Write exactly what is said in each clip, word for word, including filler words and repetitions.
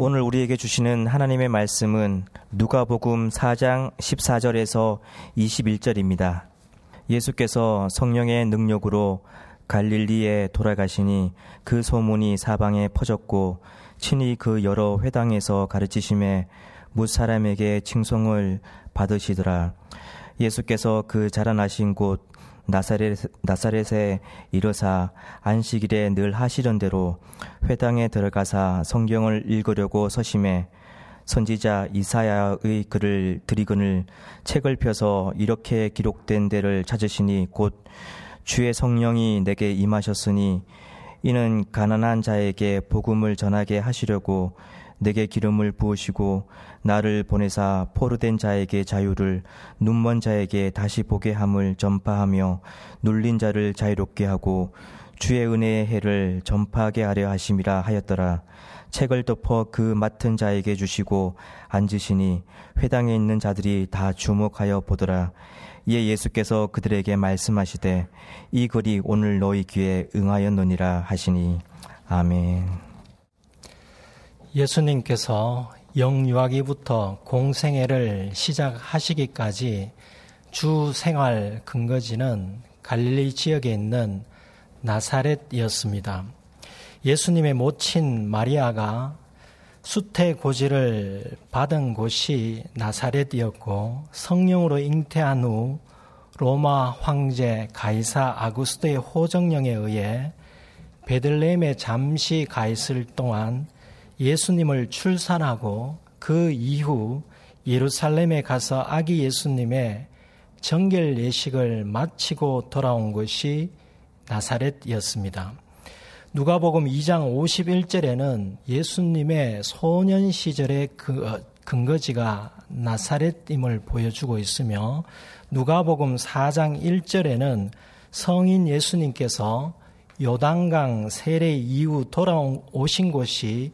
오늘 우리에게 주시는 하나님의 말씀은 누가복음 사 장 십사 절에서 이십일 절입니다. 예수께서 성령의 능력으로 갈릴리에 돌아가시니 그 소문이 사방에 퍼졌고 친히 그 여러 회당에서 가르치심에 뭇 사람에게 칭송을 받으시더라. 예수께서 그 자라나신 곳 나사렛, 나사렛에 이르사 안식일에 늘 하시던 대로 회당에 들어가사 성경을 읽으려고 서심에 선지자 이사야의 글을 들이거늘 책을 펴서 이렇게 기록된 데를 찾으시니 곧 주의 성령이 내게 임하셨으니 이는 가난한 자에게 복음을 전하게 하시려고 내게 기름을 부으시고 나를 보내사 포로된 자에게 자유를 눈먼 자에게 다시 보게 함을 전파하며 눌린 자를 자유롭게 하고 주의 은혜의 해를 전파하게 하려 하심이라 하였더라. 책을 덮어 그 맡은 자에게 주시고 앉으시니 회당에 있는 자들이 다 주목하여 보더라. 이에 예수께서 그들에게 말씀하시되 이 글이 오늘 너희 귀에 응하였느니라 하시니 아멘. 예수님께서 영유아기부터 공생애를 시작하시기까지 주 생활 근거지는 갈릴리 지역에 있는 나사렛이었습니다. 예수님의 모친 마리아가 수태고지를 받은 곳이 나사렛이었고 성령으로 잉태한 후 로마 황제 가이사 아구스토의 호정령에 의해 베들레헴에 잠시 가 있을 동안 예수님을 출산하고 그 이후 예루살렘에 가서 아기 예수님의 정결 예식을 마치고 돌아온 것이 나사렛이었습니다. 누가복음 이 장 오십일 절에는 예수님의 소년 시절의 그 근거지가 나사렛임을 보여주고 있으며 누가복음 사 장 일 절에는 성인 예수님께서 요단강 세례 이후 돌아오신 곳이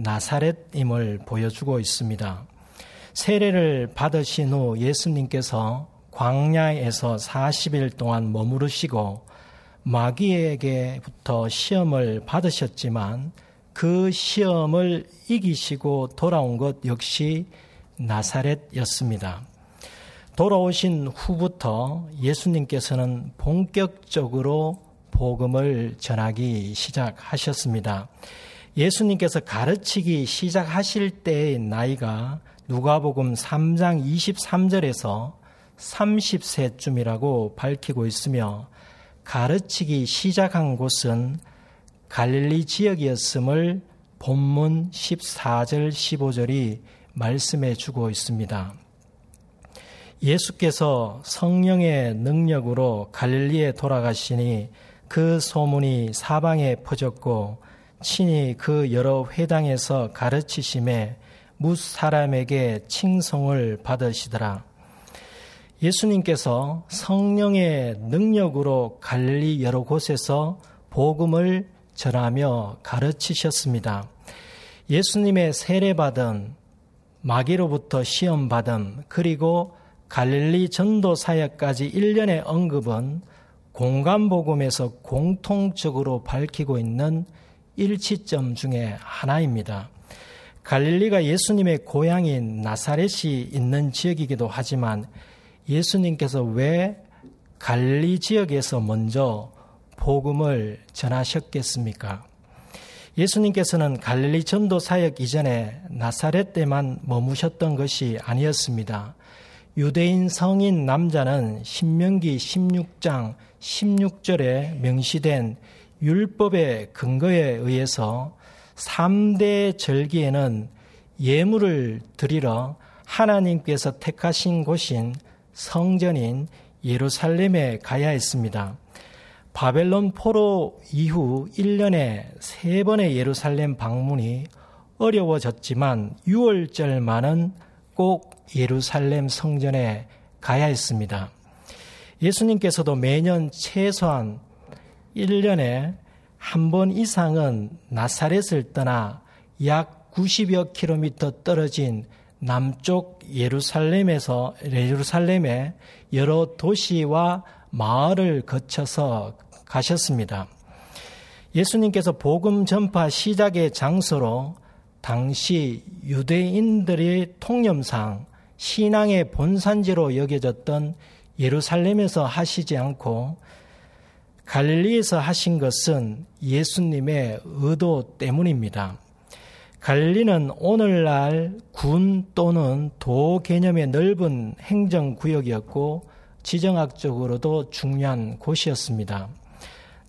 나사렛임을 보여주고 있습니다. 세례를 받으신 후 예수님께서 광야에서 사십 일 동안 머무르시고 마귀에게부터 시험을 받으셨지만 그 시험을 이기시고 돌아온 것 역시 나사렛이었습니다. 돌아오신 후부터 예수님께서는 본격적으로 복음을 전하기 시작하셨습니다. 예수님께서 가르치기 시작하실 때의 나이가 누가복음 삼 장 이십삼 절에서 삼십 세쯤이라고 밝히고 있으며 가르치기 시작한 곳은 갈릴리 지역이었음을 본문 십사 절 십오 절이 말씀해 주고 있습니다. 예수께서 성령의 능력으로 갈릴리에 돌아가시니 그 소문이 사방에 퍼졌고 친히 그 여러 회당에서 가르치심에 뭇 사람에게 칭송을 받으시더라. 예수님께서 성령의 능력으로 갈릴리 여러 곳에서 복음을 전하며 가르치셨습니다. 예수님의 세례받음, 마귀로부터 시험받음, 그리고 갈릴리 전도 사역까지 일련의 언급은 공간복음에서 공통적으로 밝히고 있는 일치점 중에 하나입니다. 갈릴리가 예수님의 고향인 나사렛이 있는 지역이기도 하지만 예수님께서 왜 갈릴리 지역에서 먼저 복음을 전하셨겠습니까? 예수님께서는 갈릴리 전도 사역 이전에 나사렛 때만 머무셨던 것이 아니었습니다. 유대인 성인 남자는 신명기 십육 장 십육 절에 명시된 율법의 근거에 의해서 삼대 절기에는 예물을 드리러 하나님께서 택하신 곳인 성전인 예루살렘에 가야 했습니다. 바벨론 포로 이후 일 년에 세 번의 예루살렘 방문이 어려워졌지만 유월절만은 꼭 예루살렘 성전에 가야 했습니다. 예수님께서도 매년 최소한 일 년에 한 번 이상은 나사렛을 떠나 약 구십여 킬로미터 떨어진 남쪽 예루살렘에서 예루살렘의 여러 도시와 마을을 거쳐서 가셨습니다. 예수님께서 복음 전파 시작의 장소로 당시 유대인들의 통념상 신앙의 본산지로 여겨졌던 예루살렘에서 하시지 않고 갈릴리에서 하신 것은 예수님의 의도 때문입니다. 갈릴리는 오늘날 군 또는 도 개념의 넓은 행정구역이었고 지정학적으로도 중요한 곳이었습니다.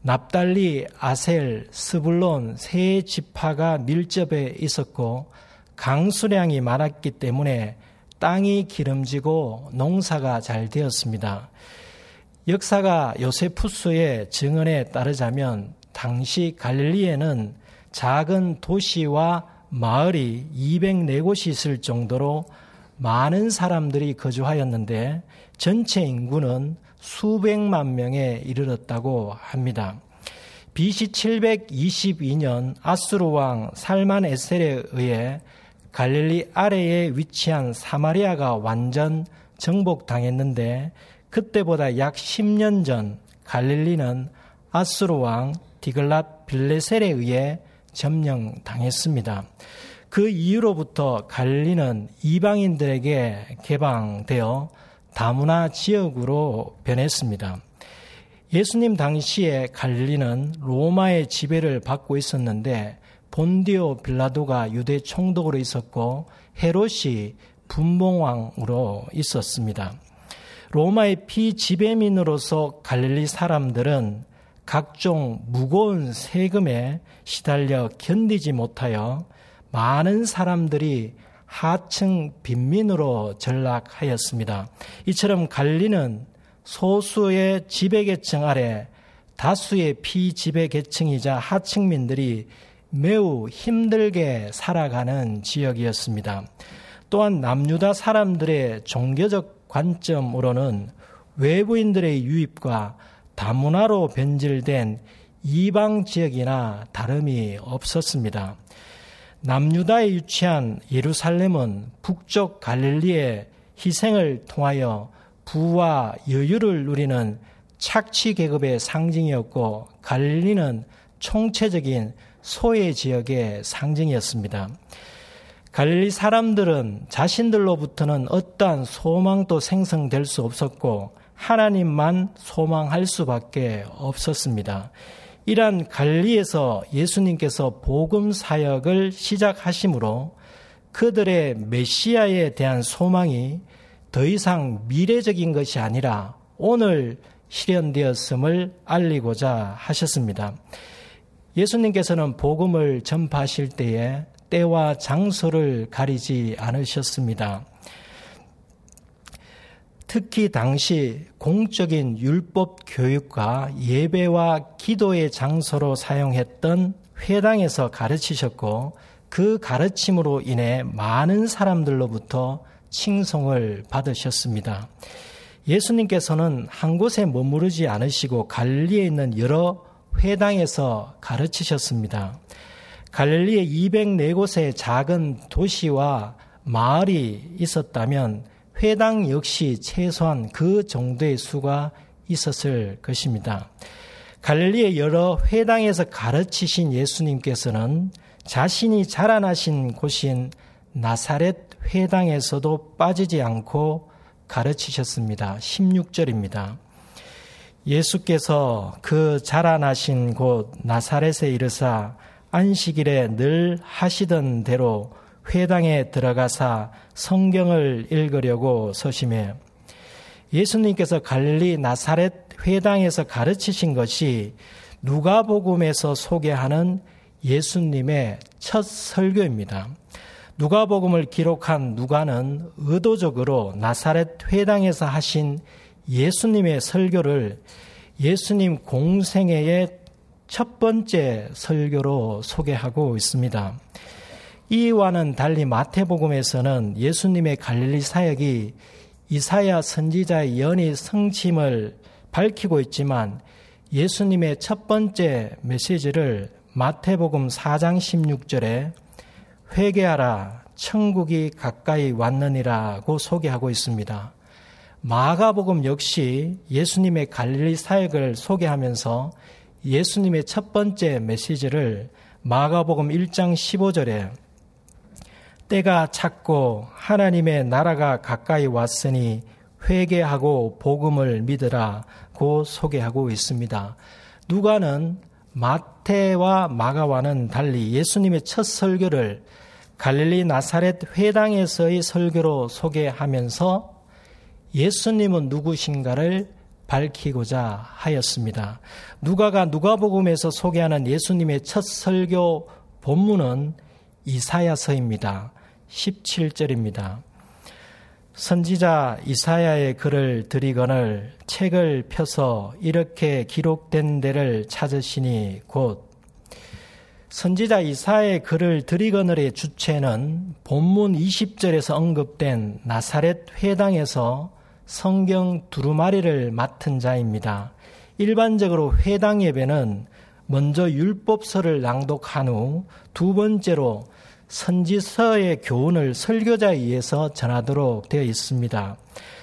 납달리, 아셀, 스불론 세 지파가 밀접해 있었고 강수량이 많았기 때문에 땅이 기름지고 농사가 잘 되었습니다. 역사가 요세푸스의 증언에 따르자면 당시 갈릴리에는 작은 도시와 마을이 이백사 곳이 있을 정도로 많은 사람들이 거주하였는데 전체 인구는 수백만 명에 이르렀다고 합니다. 비씨 칠백이십이 년 아수르왕 살만 에셀에 의해 갈릴리 아래에 위치한 사마리아가 완전 정복당했는데 그때보다 약 십 년 전 갈릴리는 아수르왕 디글랏 빌레셀에 의해 점령당했습니다. 그 이후로부터 갈릴리는 이방인들에게 개방되어 다문화 지역으로 변했습니다. 예수님 당시에 갈릴리는 로마의 지배를 받고 있었는데 본디오 빌라도가 유대 총독으로 있었고 헤롯이 분봉왕으로 있었습니다. 로마의 피지배민으로서 갈릴리 사람들은 각종 무거운 세금에 시달려 견디지 못하여 많은 사람들이 하층 빈민으로 전락하였습니다. 이처럼 갈릴리는 소수의 지배계층 아래 다수의 피지배계층이자 하층민들이 매우 힘들게 살아가는 지역이었습니다. 또한 남유다 사람들의 종교적 관점으로는 외부인들의 유입과 다문화로 변질된 이방 지역이나 다름이 없었습니다. 남유다에 위치한 예루살렘은 북쪽 갈릴리의 희생을 통하여 부와 여유를 누리는 착취 계급의 상징이었고 갈릴리는 총체적인 소외 지역의 상징이었습니다. 갈릴리 사람들은 자신들로부터는 어떠한 소망도 생성될 수 없었고 하나님만 소망할 수밖에 없었습니다. 이러한 갈릴리에서 예수님께서 복음 사역을 시작하심으로 그들의 메시아에 대한 소망이 더 이상 미래적인 것이 아니라 오늘 실현되었음을 알리고자 하셨습니다. 예수님께서는 복음을 전파하실 때에 때와 장소를 가리지 않으셨습니다. 특히 당시 공적인 율법 교육과 예배와 기도의 장소로 사용했던 회당에서 가르치셨고 그 가르침으로 인해 많은 사람들로부터 칭송을 받으셨습니다. 예수님께서는 한 곳에 머무르지 않으시고 갈릴리에 있는 여러 회당에서 가르치셨습니다. 갈릴리의 이백사 곳의 작은 도시와 마을이 있었다면 회당 역시 최소한 그 정도의 수가 있었을 것입니다. 갈릴리의 여러 회당에서 가르치신 예수님께서는 자신이 자라나신 곳인 나사렛 회당에서도 빠지지 않고 가르치셨습니다. 십육 절입니다. 예수께서 그 자라나신 곳 나사렛에 이르사 안식일에 늘 하시던 대로 회당에 들어가사 성경을 읽으려고 서심해. 예수님께서 갈릴리 나사렛 회당에서 가르치신 것이 누가복음에서 소개하는 예수님의 첫 설교입니다. 누가복음을 기록한 누가는 의도적으로 나사렛 회당에서 하신 예수님의 설교를 예수님 공생애의 첫 번째 설교로 소개하고 있습니다. 이와는 달리 마태복음에서는 예수님의 갈릴리 사역이 이사야 선지자의 예언이 성취임을 밝히고 있지만 예수님의 첫 번째 메시지를 마태복음 사 장 십육 절에 회개하라 천국이 가까이 왔느니라고 소개하고 있습니다. 마가복음 역시 예수님의 갈릴리 사역을 소개하면서 예수님의 첫 번째 메시지를 마가복음 일 장 십오 절에 때가 찼고 하나님의 나라가 가까이 왔으니 회개하고 복음을 믿으라고 소개하고 있습니다. 누가는 마태와 마가와는 달리 예수님의 첫 설교를 갈릴리 나사렛 회당에서의 설교로 소개하면서 예수님은 누구신가를 밝히고자 하였습니다. 누가가 누가복음에서 소개하는 예수님의 첫 설교 본문은 이사야서입니다. 십칠 절입니다. 선지자 이사야의 글을 들이거늘 책을 펴서 이렇게 기록된 데를 찾으시니 곧. 선지자 이사야의 글을 들이거늘의 주체는 본문 이십 절에서 언급된 나사렛 회당에서 성경 두루마리를 맡은 자입니다. 일반적으로 회당 예배는 먼저 율법서를 낭독한 후 두 번째로 선지서의 교훈을 설교자에 의해서 전하도록 되어 있습니다.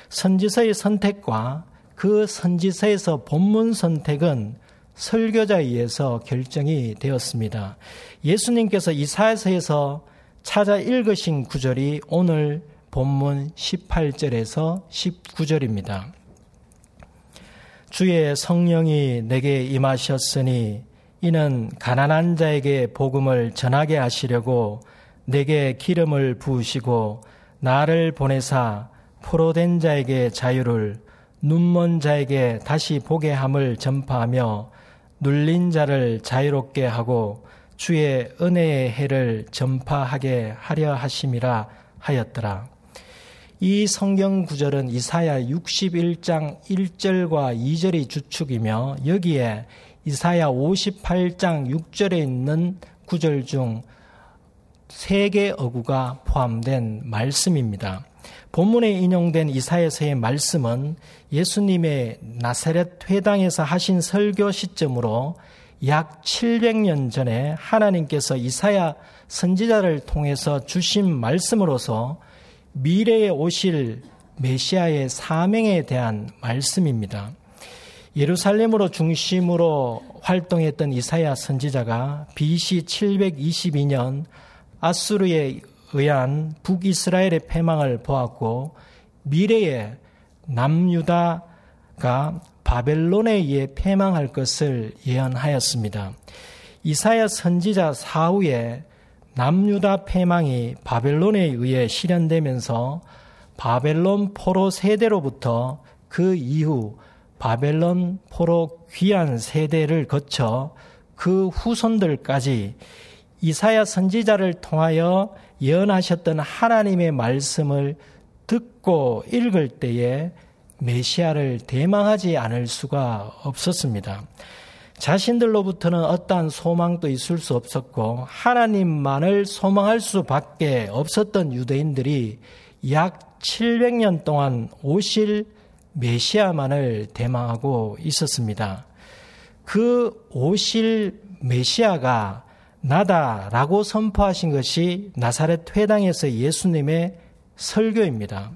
선지서의 선택과 그 선지서에서 본문 선택은 설교자에 의해서 결정이 되었습니다. 예수님께서 이사야서에서 찾아 읽으신 구절이 오늘 본문 십팔 절에서 십구 절입니다. 주의 성령이 내게 임하셨으니 이는 가난한 자에게 복음을 전하게 하시려고 내게 기름을 부으시고 나를 보내사 포로된 자에게 자유를 눈먼 자에게 다시 보게 함을 전파하며 눌린 자를 자유롭게 하고 주의 은혜의 해를 전파하게 하려 하심이라 하였더라. 이 성경 구절은 이사야 육십일 장 일 절과 이 절이 주축이며 여기에 이사야 오십팔 장 육 절에 있는 구절 중 세 개 어구가 포함된 말씀입니다. 본문에 인용된 이사야서의 말씀은 예수님의 나사렛 회당에서 하신 설교 시점으로 약 칠백 년 전에 하나님께서 이사야 선지자를 통해서 주신 말씀으로서 미래에 오실 메시아의 사명에 대한 말씀입니다. 예루살렘으로 중심으로 활동했던 이사야 선지자가 비씨 칠백이십이 년 아수르에 의한 북이스라엘의 패망을 보았고 미래에 남유다가 바벨론에 의해 패망할 것을 예언하였습니다. 이사야 선지자 사후에 남유다 패망이 바벨론에 의해 실현되면서 바벨론 포로 세대로부터 그 이후 바벨론 포로 귀환 세대를 거쳐 그 후손들까지 이사야 선지자를 통하여 예언하셨던 하나님의 말씀을 듣고 읽을 때에 메시아를 대망하지 않을 수가 없었습니다. 자신들로부터는 어떠한 소망도 있을 수 없었고 하나님만을 소망할 수밖에 없었던 유대인들이 약 칠백 년 동안 오실 메시아만을 대망하고 있었습니다. 그 오실 메시아가 나다라고 선포하신 것이 나사렛 회당에서 예수님의 설교입니다.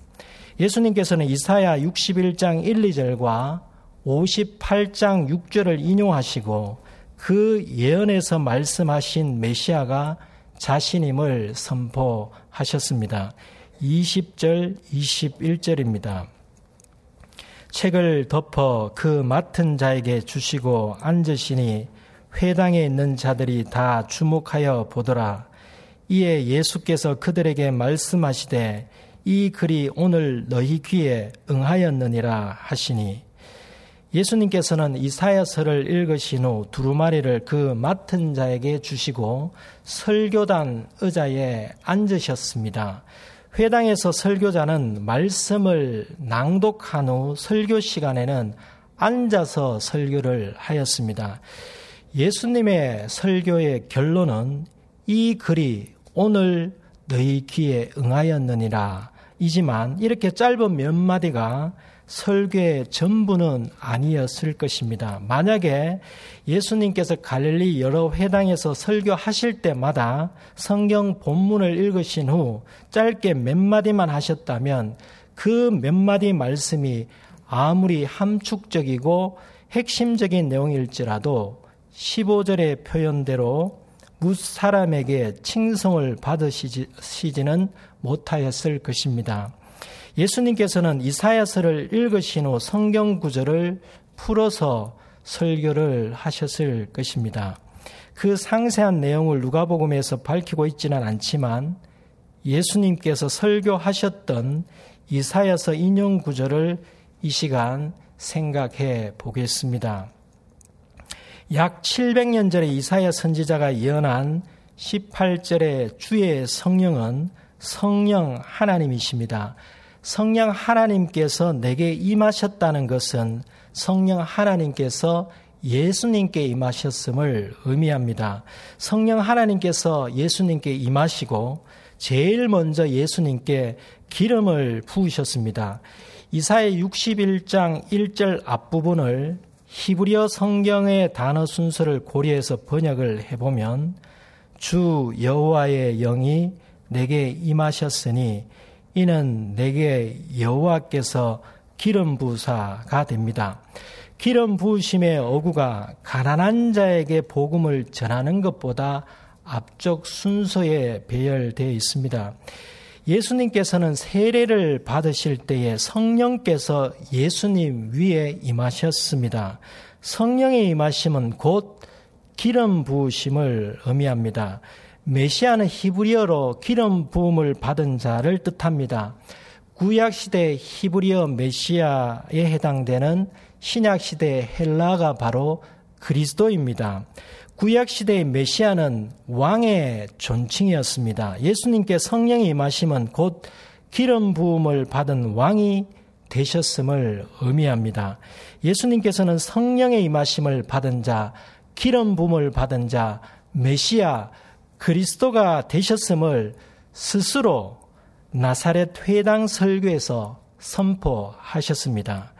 예수님께서는 이사야 육십일 장 일, 이 절과 오십팔 장 육 절을 인용하시고 그 예언에서 말씀하신 메시아가 자신임을 선포하셨습니다. 이십 절, 이십일 절입니다. 책을 덮어 그 맡은 자에게 주시고 앉으시니 회당에 있는 자들이 다 주목하여 보더라. 이에 예수께서 그들에게 말씀하시되 이 글이 오늘 너희 귀에 응하였느니라 하시니. 예수님께서는 이사야서를 읽으신 후 두루마리를 그 맡은 자에게 주시고 설교단 의자에 앉으셨습니다. 회당에서 설교자는 말씀을 낭독한 후 설교 시간에는 앉아서 설교를 하였습니다. 예수님의 설교의 결론은 이 글이 오늘 너희 귀에 응하였느니라 이지만 이렇게 짧은 몇 마디가 설교의 전부는 아니었을 것입니다. 만약에 예수님께서 갈릴리 여러 회당에서 설교하실 때마다 성경 본문을 읽으신 후 짧게 몇 마디만 하셨다면 그 몇 마디 말씀이 아무리 함축적이고 핵심적인 내용일지라도 십오 절의 표현대로 무사람에게 칭송을 받으시지는 못하였을 것입니다. 예수님께서는 이사야서를 읽으신 후 성경 구절을 풀어서 설교를 하셨을 것입니다. 그 상세한 내용을 누가복음에서 밝히고 있지는 않지만 예수님께서 설교하셨던 이사야서 인용 구절을 이 시간 생각해 보겠습니다. 약 칠백 년 전에 이사야 선지자가 예언한 십팔 절의 주의 성령은 성령 하나님이십니다. 성령 하나님께서 내게 임하셨다는 것은 성령 하나님께서 예수님께 임하셨음을 의미합니다. 성령 하나님께서 예수님께 임하시고 제일 먼저 예수님께 기름을 부으셨습니다. 이사야 육십일 장 일 절 앞부분을 히브리어 성경의 단어 순서를 고려해서 번역을 해보면 주 여호와의 영이 내게 임하셨으니 이는 내게 여호와께서 기름 부사가 됩니다. 기름 부으심의 어구가 가난한 자에게 복음을 전하는 것보다 앞쪽 순서에 배열되어 있습니다. 예수님께서는 세례를 받으실 때에 성령께서 예수님 위에 임하셨습니다. 성령의 임하심은 곧 기름 부으심을 의미합니다. 메시아는 히브리어로 기름 부음을 받은 자를 뜻합니다. 구약시대 히브리어 메시아에 해당되는 신약시대 헬라가 바로 그리스도입니다. 구약시대의 메시아는 왕의 존칭이었습니다. 예수님께 성령이 임하심은 곧 기름 부음을 받은 왕이 되셨음을 의미합니다. 예수님께서는 성령의 임하심을 받은 자, 기름 부음을 받은 자, 메시아, 그리스도가 되셨음을 스스로 나사렛 회당 설교에서 선포하셨습니다.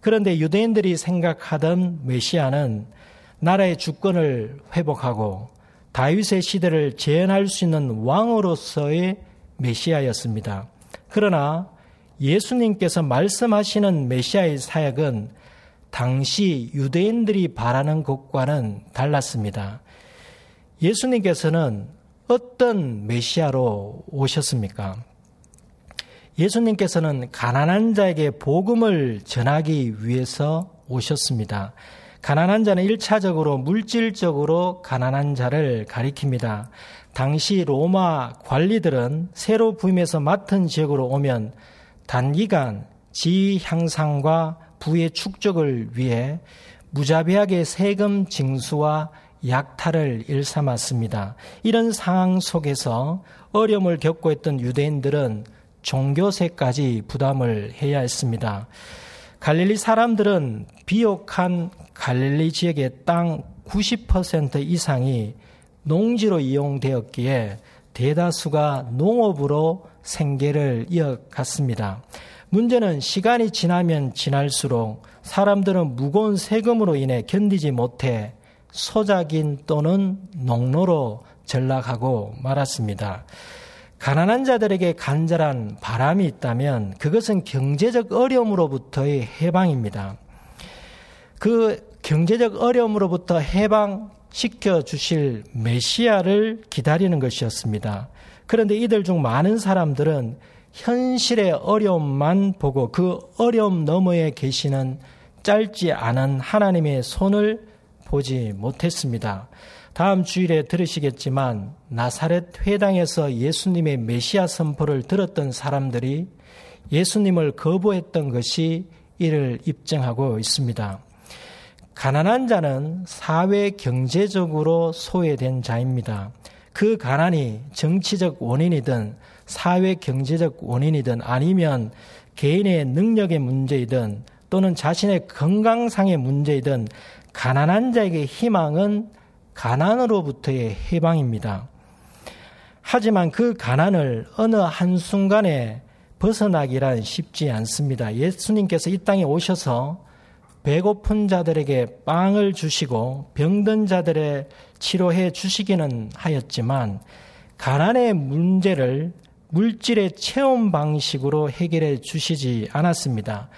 그런데 유대인들이 생각하던 메시아는 나라의 주권을 회복하고 다윗의 시대를 재현할 수 있는 왕으로서의 메시아였습니다. 그러나 예수님께서 말씀하시는 메시아의 사역은 당시 유대인들이 바라는 것과는 달랐습니다. 예수님께서는 어떤 메시아로 오셨습니까? 예수님께서는 가난한 자에게 복음을 전하기 위해서 오셨습니다. 가난한 자는 일 차적으로 물질적으로 가난한 자를 가리킵니다. 당시 로마 관리들은 새로 부임해서 맡은 지역으로 오면 단기간 지위 향상과 부의 축적을 위해 무자비하게 세금 징수와 약탈을 일삼았습니다. 이런 상황 속에서 어려움을 겪고 있던 유대인들은 종교세까지 부담을 해야 했습니다. 갈릴리 사람들은 비옥한 갈릴리 지역의 땅 구십 퍼센트 이상이 농지로 이용되었기에 대다수가 농업으로 생계를 이어갔습니다. 문제는 시간이 지나면 지날수록 사람들은 무거운 세금으로 인해 견디지 못해 소작인 또는 농노로 전락하고 말았습니다. 가난한 자들에게 간절한 바람이 있다면 그것은 경제적 어려움으로부터의 해방입니다. 그 경제적 어려움으로부터 해방시켜 주실 메시아를 기다리는 것이었습니다. 그런데 이들 중 많은 사람들은 현실의 어려움만 보고 그 어려움 너머에 계시는 짧지 않은 하나님의 손을 보지 못했습니다. 다음 주일에 들으시겠지만 나사렛 회당에서 예수님의 메시아 선포를 들었던 사람들이 예수님을 거부했던 것이 이를 입증하고 있습니다. 가난한 자는 사회 경제적으로 소외된 자입니다. 그 가난이 정치적 원인이든 사회 경제적 원인이든 아니면 개인의 능력의 문제이든 또는 자신의 건강상의 문제이든 가난한 자에게 희망은 가난으로부터의 해방입니다. 하지만 그 가난을 어느 한순간에 벗어나기란 쉽지 않습니다. 예수님께서 이 땅에 오셔서 배고픈 자들에게 빵을 주시고 병든 자들의 치료해 주시기는 하였지만 가난의 문제를 물질의 체험 방식으로 해결해 주시지 않았습니다.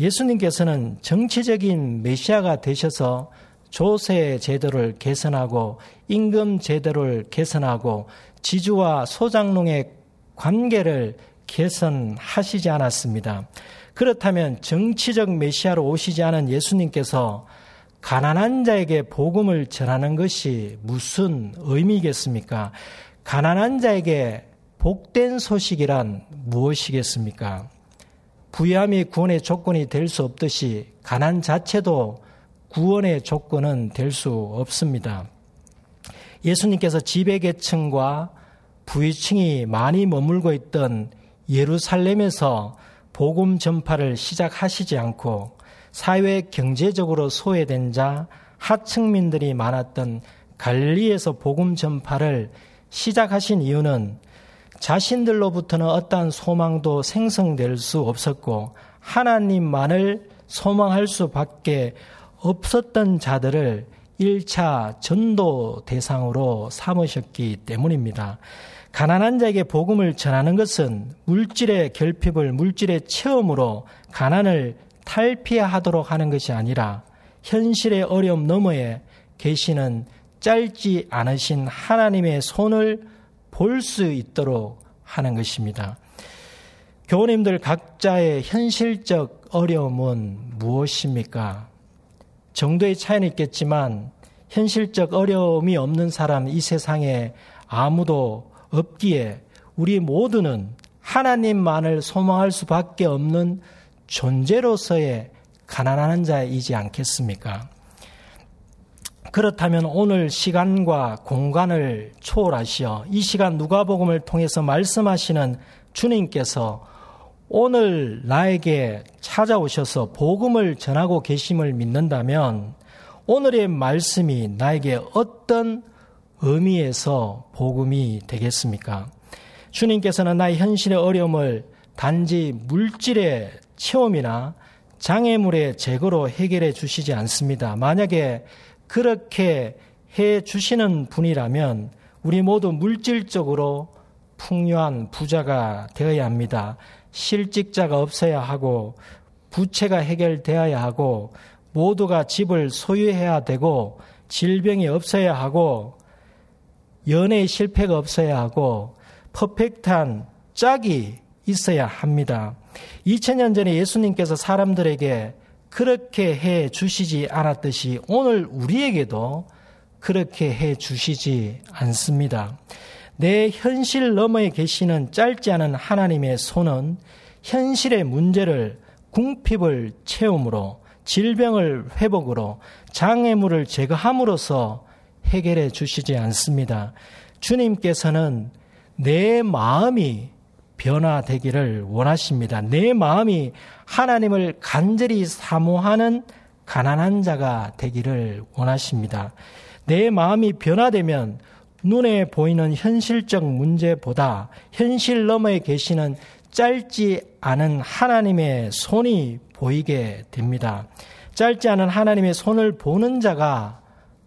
예수님께서는 정치적인 메시아가 되셔서 조세 제도를 개선하고 임금 제도를 개선하고 지주와 소작농의 관계를 개선하시지 않았습니다. 그렇다면 정치적 메시아로 오시지 않은 예수님께서 가난한 자에게 복음을 전하는 것이 무슨 의미겠습니까? 가난한 자에게 복된 소식이란 무엇이겠습니까? 부유함이 구원의 조건이 될 수 없듯이 가난 자체도 구원의 조건은 될 수 없습니다. 예수님께서 지배계층과 부유층이 많이 머물고 있던 예루살렘에서 복음 전파를 시작하시지 않고 사회 경제적으로 소외된 자, 하층민들이 많았던 갈릴리에서 복음 전파를 시작하신 이유는 자신들로부터는 어떠한 소망도 생성될 수 없었고 하나님만을 소망할 수밖에 없었던 자들을 일 차 전도 대상으로 삼으셨기 때문입니다. 가난한 자에게 복음을 전하는 것은 물질의 결핍을 물질의 체험으로 가난을 탈피하도록 하는 것이 아니라 현실의 어려움 너머에 계시는 짧지 않으신 하나님의 손을 볼 수 있도록 하는 것입니다. 교우님들 각자의 현실적 어려움은 무엇입니까? 정도의 차이는 있겠지만 현실적 어려움이 없는 사람 이 세상에 아무도 없기에 우리 모두는 하나님만을 소망할 수밖에 없는 존재로서의 가난한 자이지 않겠습니까? 그렇다면 오늘 시간과 공간을 초월하시어 이 시간 누가복음을 통해서 말씀하시는 주님께서 오늘 나에게 찾아오셔서 복음을 전하고 계심을 믿는다면 오늘의 말씀이 나에게 어떤 의미에서 복음이 되겠습니까? 주님께서는 나의 현실의 어려움을 단지 물질의 체험이나 장애물의 제거로 해결해 주시지 않습니다. 만약에 그렇게 해 주시는 분이라면 우리 모두 물질적으로 풍요한 부자가 되어야 합니다. 실직자가 없어야 하고 부채가 해결되어야 하고 모두가 집을 소유해야 되고 질병이 없어야 하고 연애의 실패가 없어야 하고 퍼펙트한 짝이 있어야 합니다. 이천 년 전에 예수님께서 사람들에게 그렇게 해 주시지 않았듯이 오늘 우리에게도 그렇게 해 주시지 않습니다. 내 현실 너머에 계시는 짧지 않은 하나님의 손은 현실의 문제를 궁핍을 채움으로 질병을 회복으로 장애물을 제거함으로써 해결해 주시지 않습니다. 주님께서는 내 마음이 변화되기를 원하십니다. 내 마음이 하나님을 간절히 사모하는 가난한 자가 되기를 원하십니다. 내 마음이 변화되면 눈에 보이는 현실적 문제보다 현실 너머에 계시는 짧지 않은 하나님의 손이 보이게 됩니다. 짧지 않은 하나님의 손을 보는 자가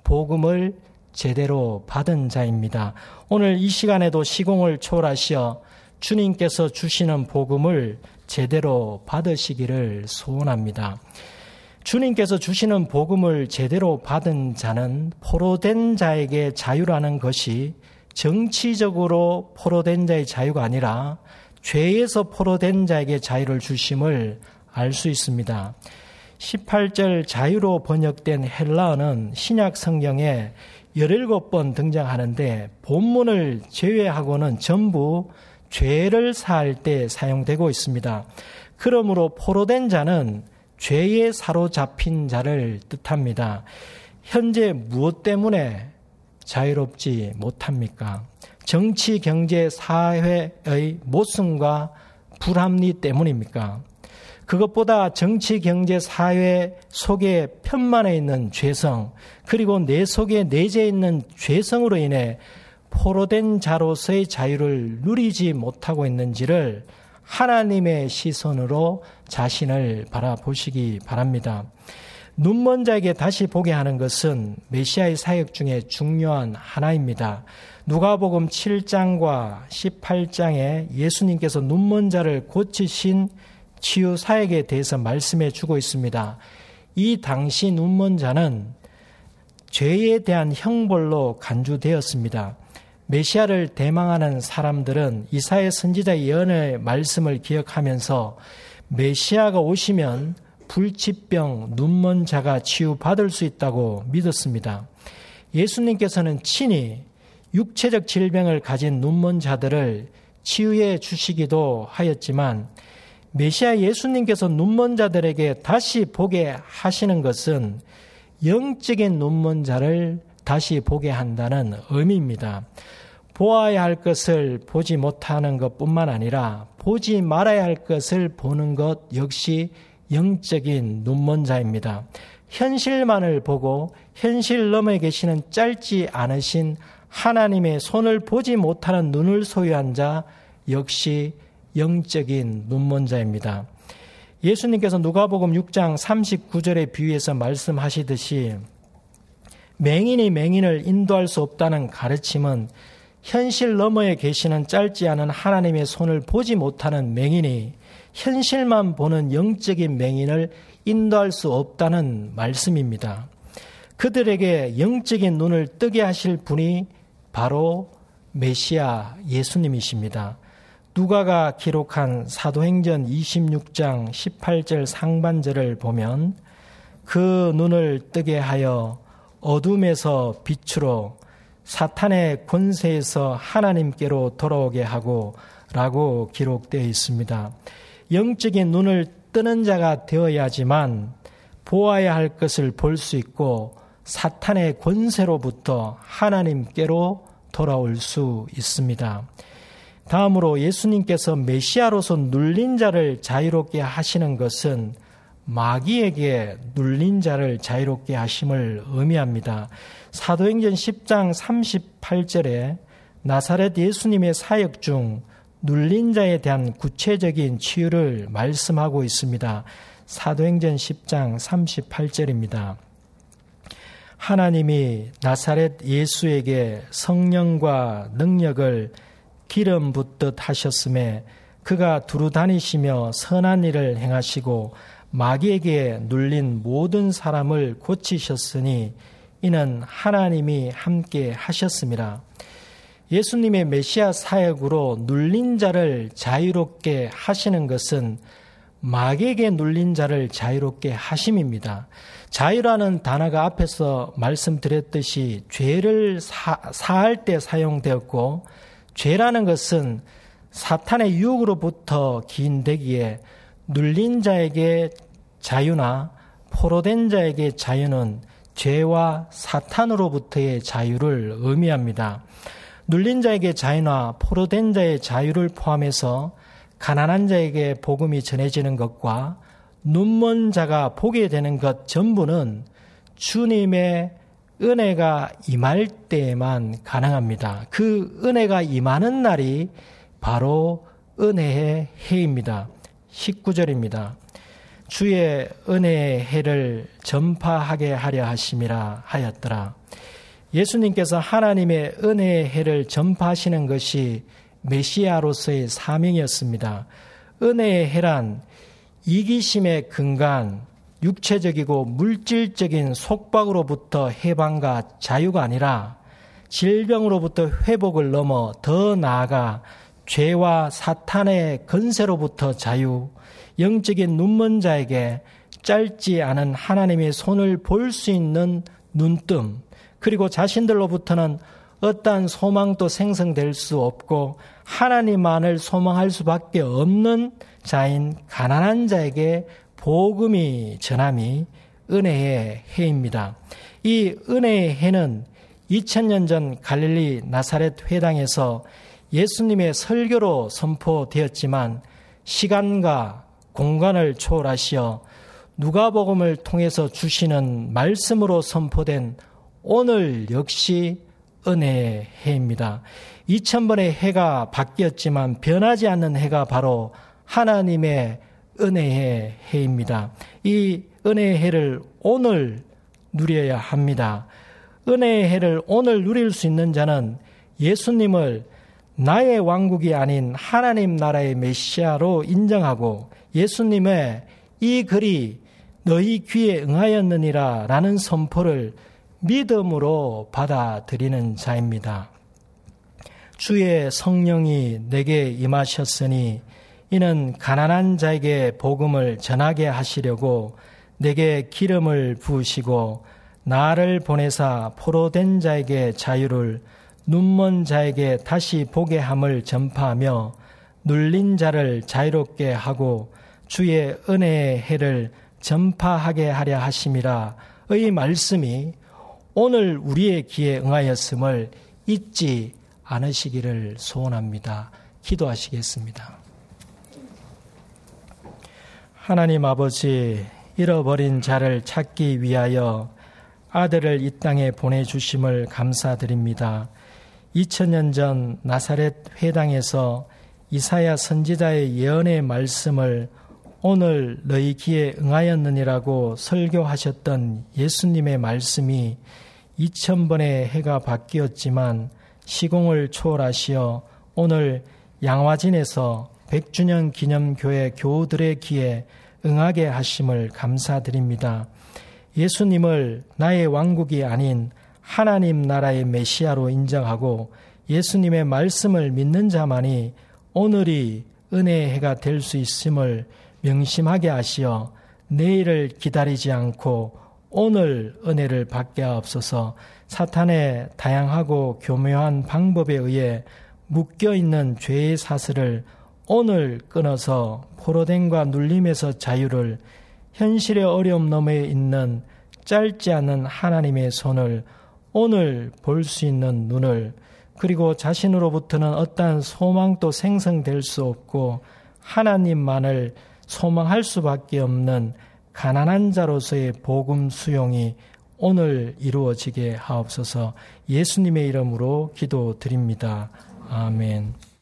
복음을 제대로 받은 자입니다. 오늘 이 시간에도 시공을 초월하시어 주님께서 주시는 복음을 제대로 받으시기를 소원합니다. 주님께서 주시는 복음을 제대로 받은 자는 포로된 자에게 자유라는 것이 정치적으로 포로된 자의 자유가 아니라 죄에서 포로된 자에게 자유를 주심을 알 수 있습니다. 십팔 절 자유로 번역된 헬라어는 신약 성경에 열일곱 번 등장하는데 본문을 제외하고는 전부 죄를 사할 때 사용되고 있습니다. 그러므로 포로된 자는 죄에 사로잡힌 자를 뜻합니다. 현재 무엇 때문에 자유롭지 못합니까? 정치, 경제, 사회의 모순과 불합리 때문입니까? 그것보다 정치, 경제, 사회 속에 편만에 있는 죄성, 그리고 내 속에 내재해 있는 죄성으로 인해 포로된 자로서의 자유를 누리지 못하고 있는지를 하나님의 시선으로 자신을 바라보시기 바랍니다. 눈먼 자에게 다시 보게 하는 것은 메시아의 사역 중에 중요한 하나입니다. 누가복음 칠 장과 십팔 장에 예수님께서 눈먼 자를 고치신 치유 사역에 대해서 말씀해 주고 있습니다. 이 당시 눈먼 자는 죄에 대한 형벌로 간주되었습니다. 메시아를 대망하는 사람들은 이사야 선지자의 예언의 말씀을 기억하면서 메시아가 오시면 불치병, 눈먼 자가 치유받을 수 있다고 믿었습니다. 예수님께서는 친히 육체적 질병을 가진 눈먼 자들을 치유해 주시기도 하였지만 메시아 예수님께서 눈먼 자들에게 다시 보게 하시는 것은 영적인 눈먼 자를 다시 보게 한다는 의미입니다. 보아야 할 것을 보지 못하는 것뿐만 아니라 보지 말아야 할 것을 보는 것 역시 영적인 눈먼 자입니다. 현실만을 보고 현실 너머에 계시는 짧지 않으신 하나님의 손을 보지 못하는 눈을 소유한 자 역시 영적인 눈먼 자입니다. 예수님께서 누가복음 육 장 삼십구 절의 비유에서 말씀하시듯이 맹인이 맹인을 인도할 수 없다는 가르침은 현실 너머에 계시는 짧지 않은 하나님의 손을 보지 못하는 맹인이 현실만 보는 영적인 맹인을 인도할 수 없다는 말씀입니다. 그들에게 영적인 눈을 뜨게 하실 분이 바로 메시아 예수님이십니다. 누가가 기록한 사도행전 이십육 장 십팔 절 상반절을 보면 그 눈을 뜨게 하여 어둠에서 빛으로 사탄의 권세에서 하나님께로 돌아오게 하고 라고 기록되어 있습니다. 영적인 눈을 뜨는 자가 되어야지만 보아야 할 것을 볼 수 있고 사탄의 권세로부터 하나님께로 돌아올 수 있습니다. 다음으로 예수님께서 메시아로서 눌린 자를 자유롭게 하시는 것은 마귀에게 눌린 자를 자유롭게 하심을 의미합니다. 사도행전 십 장 삼십팔 절에 나사렛 예수님의 사역 중 눌린 자에 대한 구체적인 치유를 말씀하고 있습니다. 사도행전 십 장 삼십팔 절입니다. 하나님이 나사렛 예수에게 성령과 능력을 기름 붓듯 하셨음에 그가 두루 다니시며 선한 일을 행하시고 마귀에게 눌린 모든 사람을 고치셨으니 이는 하나님이 함께 하셨습니다. 예수님의 메시아 사역으로 눌린 자를 자유롭게 하시는 것은 마귀에게 눌린 자를 자유롭게 하심입니다. 자유라는 단어가 앞에서 말씀드렸듯이 죄를 사, 사할 때 사용되었고 죄라는 것은 사탄의 유혹으로부터 기인되기에 눌린 자에게 자유나 포로된 자에게 자유는 죄와 사탄으로부터의 자유를 의미합니다. 눌린 자에게 자유나 포로된 자의 자유를 포함해서 가난한 자에게 복음이 전해지는 것과 눈먼 자가 보게 되는 것 전부는 주님의 은혜가 임할 때에만 가능합니다. 그 은혜가 임하는 날이 바로 은혜의 해입니다. 십구 절입니다. 주의 은혜의 해를 전파하게 하려 하심이라 하였더라. 예수님께서 하나님의 은혜의 해를 전파하시는 것이 메시아로서의 사명이었습니다. 은혜의 해란 이기심의 근간, 육체적이고 물질적인 속박으로부터 해방과 자유가 아니라 질병으로부터 회복을 넘어 더 나아가 죄와 사탄의 건세로부터 자유, 영적인 눈먼 자에게 짧지 않은 하나님의 손을 볼 수 있는 눈뜸, 그리고 자신들로부터는 어떠한 소망도 생성될 수 없고 하나님만을 소망할 수밖에 없는 자인 가난한 자에게 복음이 전함이 은혜의 해입니다. 이 은혜의 해는 이천 년 전 갈릴리 나사렛 회당에서 예수님의 설교로 선포되었지만 시간과 공간을 초월하시어 누가복음을 통해서 주시는 말씀으로 선포된 오늘 역시 은혜의 해입니다. 이천 번의 해가 바뀌었지만 변하지 않는 해가 바로 하나님의 은혜의 해입니다. 이 은혜의 해를 오늘 누려야 합니다. 은혜의 해를 오늘 누릴 수 있는 자는 예수님을 나의 왕국이 아닌 하나님 나라의 메시아로 인정하고 예수님의 이 글이 너희 귀에 응하였느니라 라는 선포를 믿음으로 받아들이는 자입니다. 주의 성령이 내게 임하셨으니 이는 가난한 자에게 복음을 전하게 하시려고 내게 기름을 부으시고 나를 보내사 포로된 자에게 자유를 눈먼 자에게 다시 보게 함을 전파하며 눌린 자를 자유롭게 하고 주의 은혜의 해를 전파하게 하려 하심이라 의 말씀이 오늘 우리의 귀에 응하였음을 잊지 않으시기를 소원합니다. 기도하시겠습니다. 하나님 아버지, 잃어버린 자를 찾기 위하여 아들을 이 땅에 보내주심을 감사드립니다. 이천 년 전 나사렛 회당에서 이사야 선지자의 예언의 말씀을 오늘 너희 귀에 응하였느니라고 설교하셨던 예수님의 말씀이 이천 번의 해가 바뀌었지만 시공을 초월하시어 오늘 양화진에서 백주년 기념교회 교우들의 귀에 응하게 하심을 감사드립니다. 예수님을 나의 왕국이 아닌 하나님 나라의 메시아로 인정하고 예수님의 말씀을 믿는 자만이 오늘이 은혜의 해가 될 수 있음을 명심하게 하시어 내일을 기다리지 않고 오늘 은혜를 받게 하옵소서. 사탄의 다양하고 교묘한 방법에 의해 묶여있는 죄의 사슬을 오늘 끊어서 포로됨과 눌림에서 자유를, 현실의 어려움 너머에 있는 짧지 않은 하나님의 손을, 오늘 볼 수 있는 눈을, 그리고 자신으로부터는 어떠한 소망도 생성될 수 없고 하나님만을 소망할 수밖에 없는 가난한 자로서의 복음 수용이 오늘 이루어지게 하옵소서. 예수님의 이름으로 기도드립니다. 아멘.